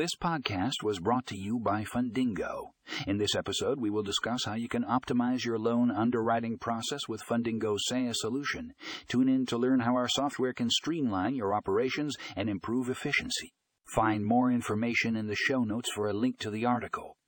This podcast was brought to you by Fundingo. In this episode, we will discuss how you can optimize your loan underwriting process with Fundingo's SAIA solution. Tune in to learn how our software can streamline your operations and improve efficiency. Find more information in the show notes for a link to the article.